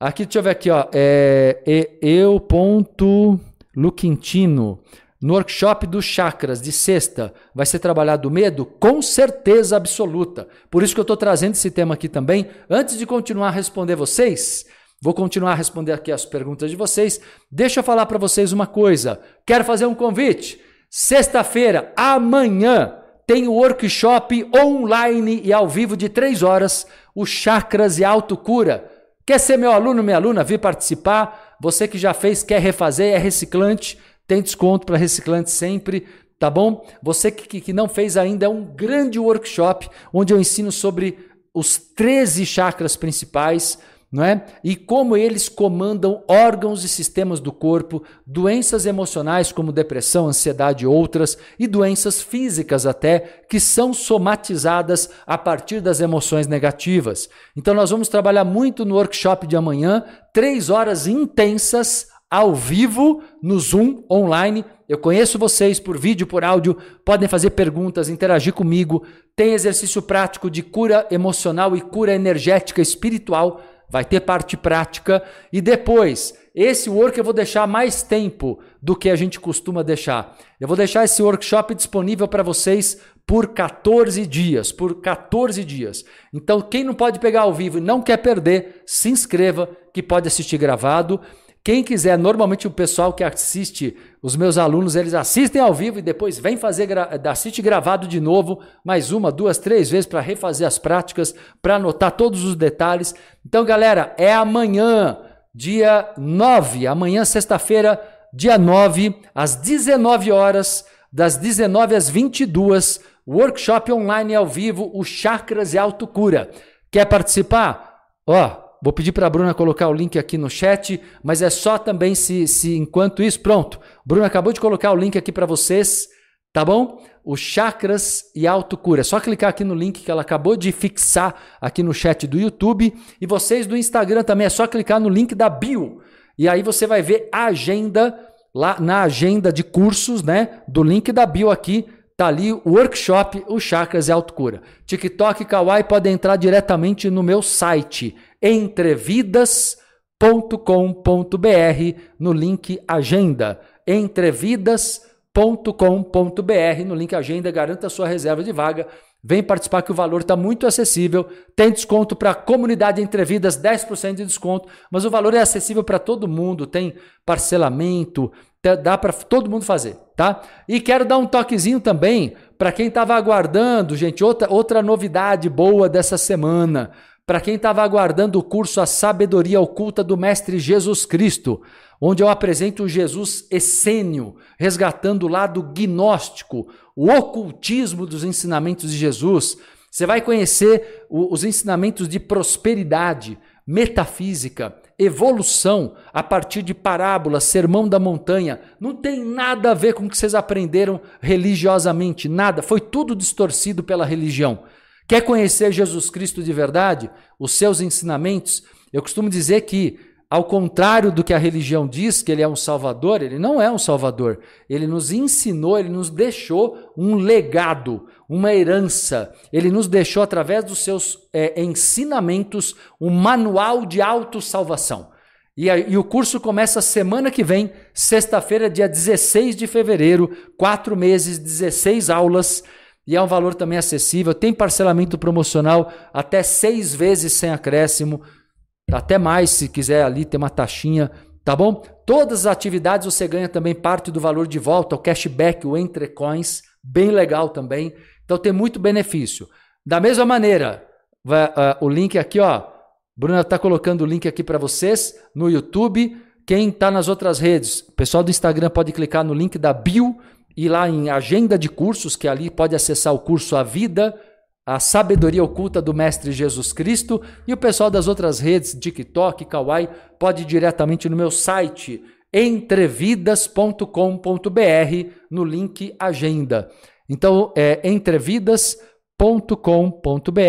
Aqui, deixa eu ver aqui, ó, é, é, eu.luquintino, no workshop dos chakras de sexta, vai ser trabalhado o medo? Com certeza absoluta. Por isso que eu estou trazendo esse tema aqui também. Antes de continuar a responder vocês, vou continuar a responder aqui as perguntas de vocês. Deixa eu falar para vocês uma coisa. Quero fazer um convite. Sexta-feira, amanhã, tem o workshop online e ao vivo de três horas, o Chakras e Autocura. Quer ser meu aluno, minha aluna? Vir participar. Você que já fez, quer refazer, é reciclante. Tem desconto para reciclante sempre, tá bom? Você que, que, que não fez ainda, é um grande workshop onde eu ensino sobre os treze chakras principais, não é? E como eles comandam órgãos e sistemas do corpo, doenças emocionais como depressão, ansiedade e outras, e doenças físicas até, que são somatizadas a partir das emoções negativas. Então nós vamos trabalhar muito no workshop de amanhã, três horas intensas, ao vivo, no Zoom, online. Eu conheço vocês por vídeo, por áudio, podem fazer perguntas, interagir comigo. Tem exercício prático de cura emocional e cura energética espiritual. Vai ter parte prática. E depois, esse work eu vou deixar mais tempo do que a gente costuma deixar. Eu vou deixar esse workshop disponível para vocês por quatorze dias. Por quatorze dias. Então, quem não pode pegar ao vivo e não quer perder, se inscreva, que pode assistir gravado. Quem quiser, normalmente o pessoal que assiste, os meus alunos, eles assistem ao vivo e depois vem fazer, assiste gravado de novo, mais uma, duas, três vezes para refazer as práticas, para anotar todos os detalhes. Então, galera, é amanhã, dia nove, amanhã, sexta-feira, dia nove, às dezenove horas, das dezenove às vinte e duas, workshop online ao vivo, o Chakras e Autocura. Quer participar? Ó... Vou pedir para a Bruna colocar o link aqui no chat, mas é só também se, se enquanto isso, pronto. Bruna acabou de colocar o link aqui para vocês, tá bom? O Chakras e Autocura. É só clicar aqui no link que ela acabou de fixar aqui no chat do YouTube. E vocês do Instagram também, é só clicar no link da bio. E aí você vai ver a agenda, lá na agenda de cursos, né? Do link da bio aqui. Tá ali o workshop, o Chakras e Autocura. TikTok e Kwai podem entrar diretamente no meu site, entrevidas ponto com ponto br, no link Agenda. entrevidas ponto com ponto br, no link Agenda, garanta a sua reserva de vaga. Vem participar que o valor está muito acessível. Tem desconto para a comunidade Entrevidas, dez por cento de desconto, mas o valor é acessível para todo mundo, tem parcelamento, dá para todo mundo fazer, tá? E quero dar um toquezinho também para quem estava aguardando, gente, outra, outra novidade boa dessa semana. Para quem estava aguardando o curso A Sabedoria Oculta do Mestre Jesus Cristo, onde eu apresento o Jesus Essênio, resgatando o lado gnóstico, o ocultismo dos ensinamentos de Jesus. Você vai conhecer o, os ensinamentos de prosperidade, metafísica, evolução a partir de parábolas, sermão da montanha. Não tem nada a ver com o que vocês aprenderam religiosamente, nada. Foi tudo distorcido pela religião. Quer conhecer Jesus Cristo de verdade? Os seus ensinamentos? Eu costumo dizer que, ao contrário do que a religião diz, que ele é um salvador, ele não é um salvador. Ele nos ensinou, ele nos deixou um legado, uma herança. Ele nos deixou, através dos seus é, ensinamentos, um manual de autossalvação. E, a, e o curso começa semana que vem, sexta-feira, dia dezesseis de fevereiro, quatro meses, dezesseis aulas, e é um valor também acessível, tem parcelamento promocional até seis vezes sem acréscimo, até mais se quiser ali ter uma taxinha, tá bom? Todas as atividades você ganha também parte do valor de volta, o cashback, o Entre Coins, bem legal também, então tem muito benefício. Da mesma maneira, vai, uh, o link aqui, ó, Bruna está colocando o link aqui para vocês no YouTube, quem está nas outras redes, o pessoal do Instagram pode clicar no link da bio, e lá em Agenda de Cursos, que ali pode acessar o curso A Vida, A Sabedoria Oculta do Mestre Jesus Cristo, e o pessoal das outras redes, TikTok, Kwai, pode ir diretamente no meu site, entrevidas ponto com ponto br no link Agenda. Então, é entrevidas ponto com ponto br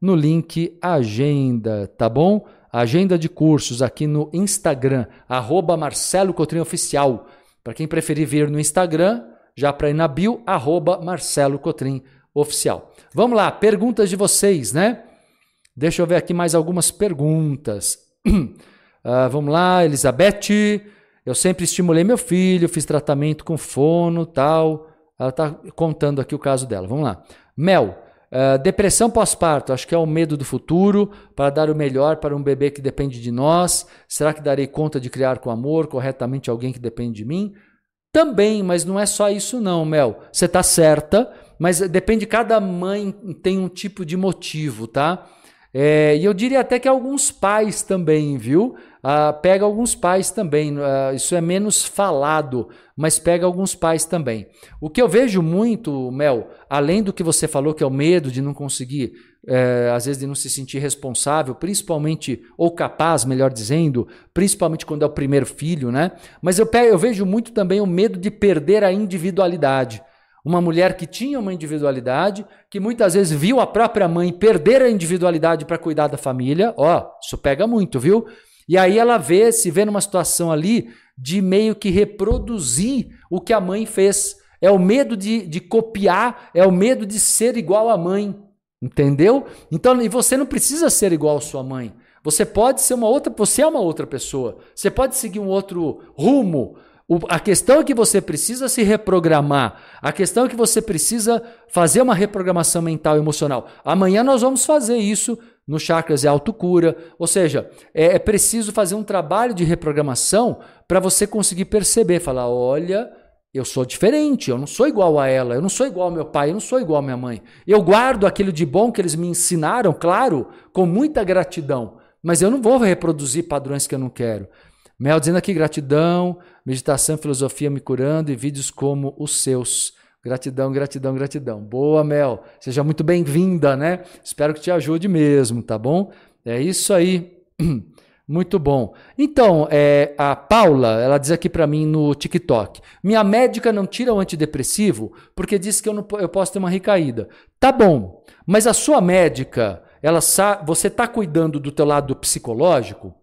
no link Agenda, tá bom? Agenda de cursos aqui no Instagram, arroba Marcelo Cotrim Oficial. Para quem preferir vir no Instagram, já para ir na bio, arroba Marcelo Cotrim Oficial. Vamos lá, perguntas de vocês, né? Deixa eu ver aqui mais algumas perguntas. Uh, vamos lá, Elizabeth. Eu sempre estimulei meu filho, fiz tratamento com fono, tal. Ela está contando aqui o caso dela. Vamos lá. Mel. Uh, depressão pós-parto, acho que é o medo do futuro, para dar o melhor para um bebê que depende de nós. Será que darei conta de criar com amor corretamente alguém que depende de mim? Também, mas não é só isso não, Mel. Você está certa, mas depende, cada mãe tem um tipo de motivo, tá? É, e eu diria até que alguns pais também, viu? Ah, pega alguns pais também, ah, isso é menos falado, mas pega alguns pais também. O que eu vejo muito, Mel, além do que você falou, que é o medo de não conseguir, é, às vezes de não se sentir responsável, principalmente, ou capaz, melhor dizendo, principalmente quando é o primeiro filho, né? Mas eu, pego, eu vejo muito também o medo de perder a individualidade. Uma mulher que tinha uma individualidade, que muitas vezes viu a própria mãe perder a individualidade para cuidar da família, ó, isso pega muito, viu? E aí ela vê, se vê numa situação ali de meio que reproduzir o que a mãe fez. É o medo de, de copiar, é o medo de ser igual à mãe, entendeu? Então, e você não precisa ser igual à sua mãe. Você pode ser uma outra, você é uma outra pessoa. Você pode seguir um outro rumo. A questão é que você precisa se reprogramar. A questão é que você precisa fazer uma reprogramação mental e emocional. Amanhã nós vamos fazer isso no Chakras e Autocura. Ou seja, é, é preciso fazer um trabalho de reprogramação para você conseguir perceber, falar, olha, eu sou diferente, eu não sou igual a ela, eu não sou igual ao meu pai, eu não sou igual à minha mãe. Eu guardo aquilo de bom que eles me ensinaram, claro, com muita gratidão, mas eu não vou reproduzir padrões que eu não quero. Mel dizendo aqui, gratidão, meditação, filosofia me curando e vídeos como os seus. Gratidão, gratidão, gratidão. Boa, Mel. Seja muito bem-vinda, né? Espero que te ajude mesmo, tá bom? É isso aí. Muito bom. Então, é, a Paula, ela diz aqui para mim no TikTok, minha médica não tira o antidepressivo porque diz que eu, não, eu posso ter uma recaída. Tá bom, mas a sua médica, ela sa- você está cuidando do teu lado psicológico?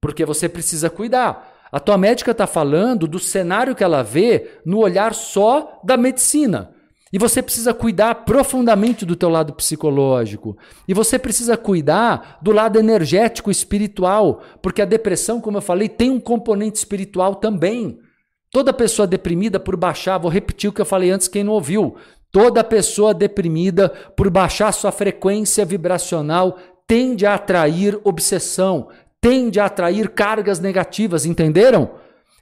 Porque você precisa cuidar. A tua médica está falando do cenário que ela vê no olhar só da medicina. E você precisa cuidar profundamente do teu lado psicológico. E você precisa cuidar do lado energético, espiritual. Porque a depressão, como eu falei, tem um componente espiritual também. Toda pessoa deprimida por baixar, vou repetir o que eu falei antes, quem não ouviu. Toda pessoa deprimida por baixar sua frequência vibracional tende a atrair obsessão, tende a atrair cargas negativas, entenderam?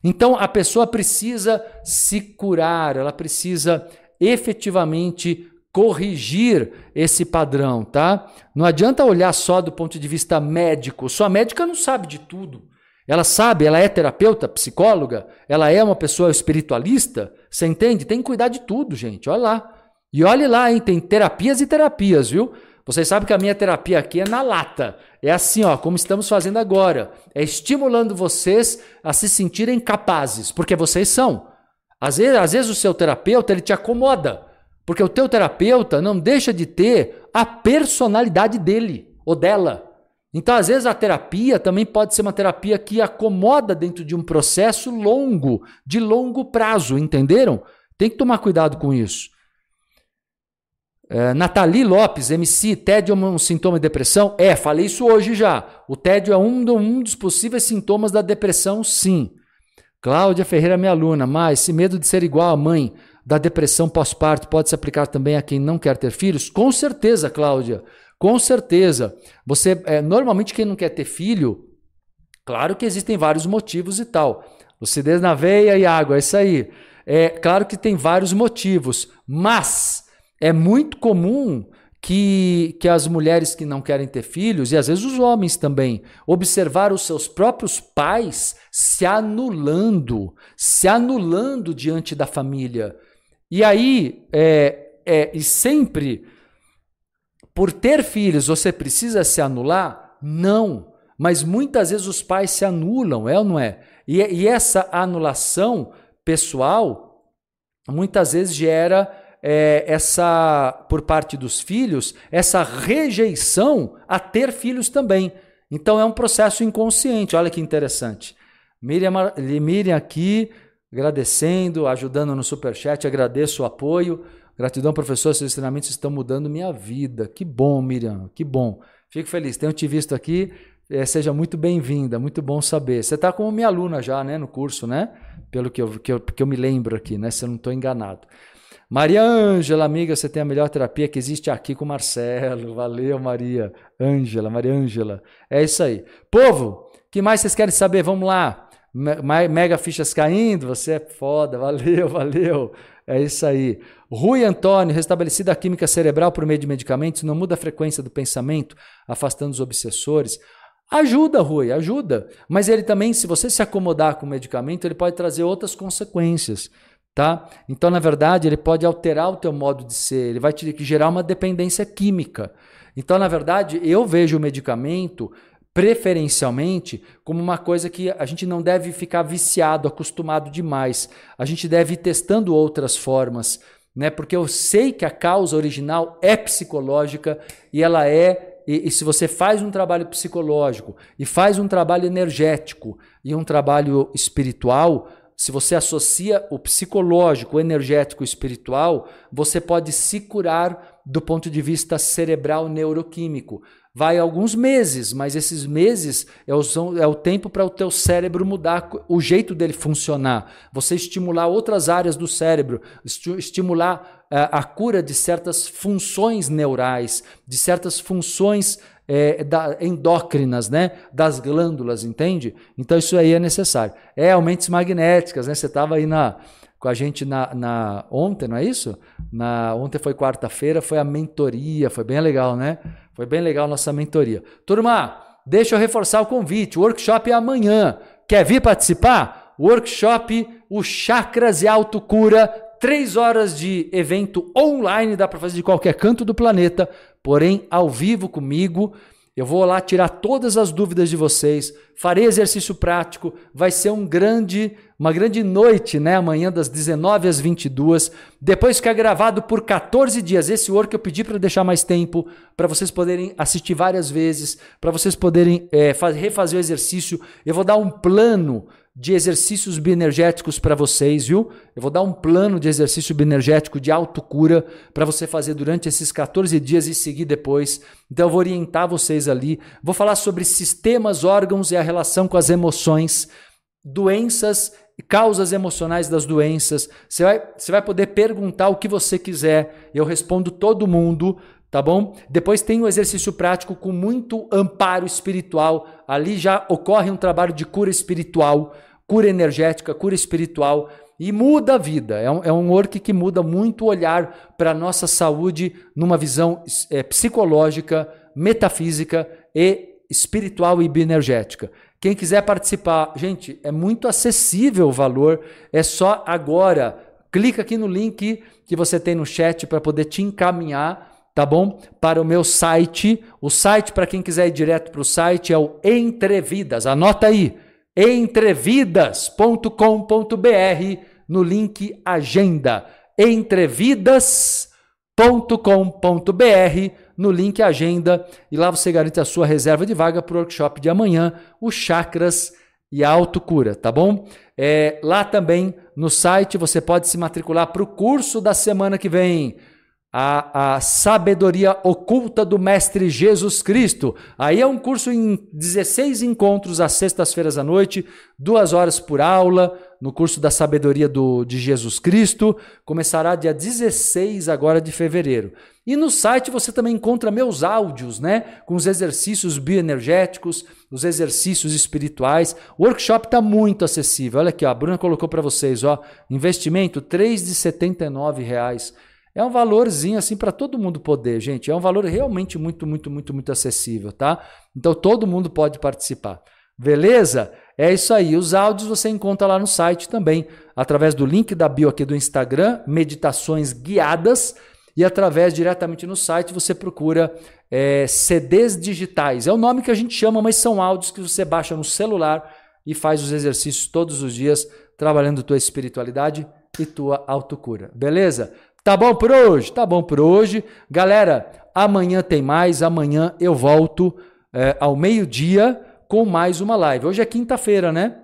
Então a pessoa precisa se curar, ela precisa efetivamente corrigir esse padrão, tá? Não adianta olhar só do ponto de vista médico, sua médica não sabe de tudo. Ela sabe, ela é terapeuta, psicóloga, ela é uma pessoa espiritualista, você entende? Tem que cuidar de tudo, gente, olha lá. E olha lá, hein? Tem terapias e terapias, viu? Vocês sabem que a minha terapia aqui é na lata. É assim, ó, como estamos fazendo agora. É estimulando vocês a se sentirem capazes, porque vocês são. Às vezes, às vezes o seu terapeuta, ele te acomoda, porque o teu terapeuta não deixa de ter a personalidade dele ou dela. Então, às vezes, a terapia também pode ser uma terapia que acomoda dentro de um processo longo, de longo prazo, entenderam? Tem que tomar cuidado com isso. É, Nathalie Lopes, M C, tédio é um sintoma de depressão? É, falei isso hoje já. O tédio é um, do, um dos possíveis sintomas da depressão, sim. Cláudia Ferreira, minha aluna, mas esse medo de ser igual à mãe da depressão pós-parto pode se aplicar também a quem não quer ter filhos? Com certeza, Cláudia, com certeza. Você, é, normalmente quem não quer ter filho, claro que existem vários motivos e tal. Lucidez na veia e água, é isso aí. É, claro que tem vários motivos, mas... é muito comum que, que as mulheres que não querem ter filhos, e às vezes os homens também, observar os seus próprios pais se anulando, se anulando diante da família. E aí, é, é, e sempre, por ter filhos, você precisa se anular? Não, mas muitas vezes os pais se anulam, é ou não é? E, e essa anulação pessoal muitas vezes gera é, essa, por parte dos filhos, essa rejeição a ter filhos também. Então é um processo inconsciente, olha que interessante. Miriam, Miriam aqui, agradecendo, ajudando no Superchat, agradeço o apoio. Gratidão, professor, seus ensinamentos estão mudando minha vida. Que bom, Miriam, que bom. Fico feliz, tenho te visto aqui. É, seja muito bem-vinda, muito bom saber. Você está como minha aluna já, né, no curso, né? Pelo que eu, que eu, que eu me lembro aqui, né? Se eu não estou enganado. Maria Ângela, amiga, você tem a melhor terapia que existe aqui com o Marcelo. Valeu, Maria Ângela, Maria Ângela. É isso aí. Povo, o que mais vocês querem saber? Vamos lá. Mega fichas caindo, você é foda, valeu, valeu, é isso aí. Rui Antônio, restabelecida a química cerebral por meio de medicamentos, não muda a frequência do pensamento, afastando os obsessores. Ajuda, Rui, ajuda, mas ele também, se você se acomodar com o medicamento, ele pode trazer outras consequências, tá? Então, na verdade, ele pode alterar o teu modo de ser, ele vai te gerar uma dependência química. Então, na verdade, eu vejo o medicamento preferencialmente como uma coisa que a gente não deve ficar viciado, acostumado demais. A gente deve ir testando outras formas, né? Porque eu sei que a causa original é psicológica e ela é, e, e se você faz um trabalho psicológico e faz um trabalho energético e um trabalho espiritual, se você associa o psicológico, o energético e o espiritual, você pode se curar do ponto de vista cerebral neuroquímico. Vai alguns meses, mas esses meses é o, é o tempo para o teu cérebro mudar o jeito dele funcionar. Você estimular outras áreas do cérebro, estimular a, a cura de certas funções neurais, de certas funções é, da, endócrinas, né? Das glândulas, entende? Então isso aí é necessário. É, aumentos magnéticas, né? Você estava aí na... com a gente na, na, ontem, não é isso? Na, ontem foi quarta-feira, foi a mentoria, foi bem legal, né? Foi bem legal a nossa mentoria. Turma, deixa eu reforçar o convite, o workshop é amanhã. Quer vir participar? Workshop, o Chakras e Autocura, três horas de evento online, dá para fazer de qualquer canto do planeta, porém ao vivo comigo. Eu vou lá tirar todas as dúvidas de vocês, farei exercício prático, vai ser um grande, uma grande noite, né? Amanhã das dezenove às vinte e duas, depois fica gravado por quatorze dias, esse work eu pedi para deixar mais tempo, para vocês poderem assistir várias vezes, para vocês poderem é, refazer o exercício, eu vou dar um plano de exercícios bioenergéticos para vocês, viu? Eu vou dar um plano de exercício bioenergético de autocura para você fazer durante esses quatorze dias e seguir depois. Então eu vou orientar vocês ali. Vou falar sobre sistemas, órgãos e a relação com as emoções, doenças e causas emocionais das doenças. Você vai, você vai poder perguntar o que você quiser. Eu respondo todo mundo. Tá bom? Depois tem um exercício prático com muito amparo espiritual. Ali já ocorre um trabalho de cura espiritual, cura energética, cura espiritual e muda a vida. É um, é um work que muda muito o olhar para a nossa saúde numa visão é, psicológica, metafísica e espiritual e bioenergética. Quem quiser participar, gente, é muito acessível o valor, é só agora. Clica aqui no link que você tem no chat para poder te encaminhar, tá bom? Para o meu site, o site para quem quiser ir direto para o site é o Entrevidas, anota aí, entrevidas ponto com ponto b r, no link Agenda, entrevidas ponto com ponto b r, no link Agenda, e lá você garante a sua reserva de vaga para o workshop de amanhã, os Chakras e a Autocura, tá bom? É, lá também, no site, você pode se matricular para o curso da semana que vem, A, a Sabedoria Oculta do Mestre Jesus Cristo. Aí é um curso em dezesseis encontros às sextas-feiras à noite, duas horas por aula, no curso da Sabedoria do, de Jesus Cristo. Começará dia dezesseis agora de fevereiro. E no site você também encontra meus áudios, né? Com os exercícios bioenergéticos, os exercícios espirituais. O workshop está muito acessível. Olha aqui, ó, a Bruna colocou para vocês, ó, investimento três reais e setenta e nove centavos. É um valorzinho assim para todo mundo poder, gente. É um valor realmente muito, muito, muito, muito acessível, tá? Então todo mundo pode participar. Beleza? É isso aí. Os áudios você encontra lá no site também, através do link da bio aqui do Instagram, meditações guiadas, e através diretamente no site você procura é, C Ds digitais. É o nome que a gente chama, mas são áudios que você baixa no celular e faz os exercícios todos os dias, trabalhando tua espiritualidade e tua autocura. Beleza? Tá bom por hoje? Tá bom por hoje. Galera, amanhã tem mais. Amanhã eu volto é, ao meio-dia com mais uma live. Hoje é quinta-feira, né?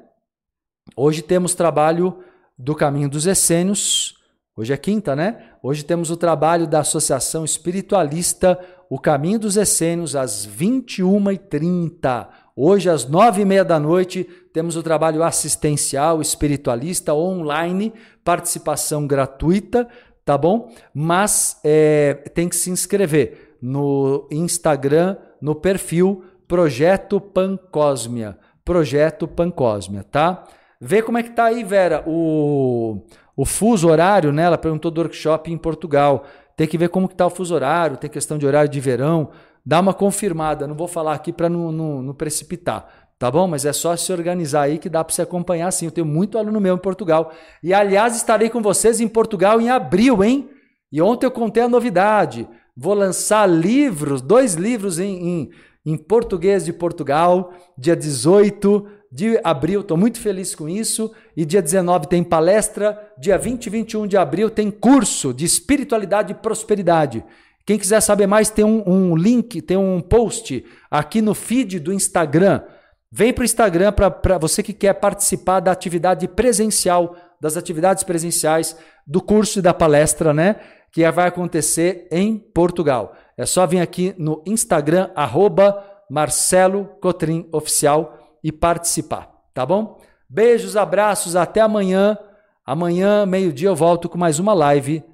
Hoje temos trabalho do Caminho dos Essênios. Hoje é quinta, né? Hoje temos o trabalho da Associação Espiritualista o Caminho dos Essênios às vinte e uma e trinta. Hoje, às nove e meia da noite, temos o trabalho assistencial espiritualista online, participação gratuita, tá bom? Mas é, tem que se inscrever no Instagram, no perfil Projeto Pancósmia. Projeto Pancósmia, tá? Vê como é que tá aí, Vera, o, o fuso horário, né? Ela perguntou do workshop em Portugal. Tem que ver como que tá o fuso horário, tem questão de horário de verão. Dá uma confirmada, não vou falar aqui para não, não, não precipitar, tá bom? Mas é só se organizar aí que dá para você acompanhar sim. Eu tenho muito aluno meu em Portugal. E, aliás, estarei com vocês em Portugal em abril, hein? E ontem eu contei a novidade. Vou lançar livros, dois livros em, em, em português de Portugal, dia dezoito de abril, estou muito feliz com isso, e dia dezenove tem palestra, dia vinte e vinte e um de abril tem curso de espiritualidade e prosperidade. Quem quiser saber mais, tem um, um link, tem um post aqui no feed do Instagram. Vem para o Instagram para você que quer participar da atividade presencial, das atividades presenciais, do curso e da palestra, né? Que vai acontecer em Portugal. É só vir aqui no Instagram, arroba Marcelo Cotrim Oficial, e participar, tá bom? Beijos, abraços, até amanhã. Amanhã, meio-dia, eu volto com mais uma live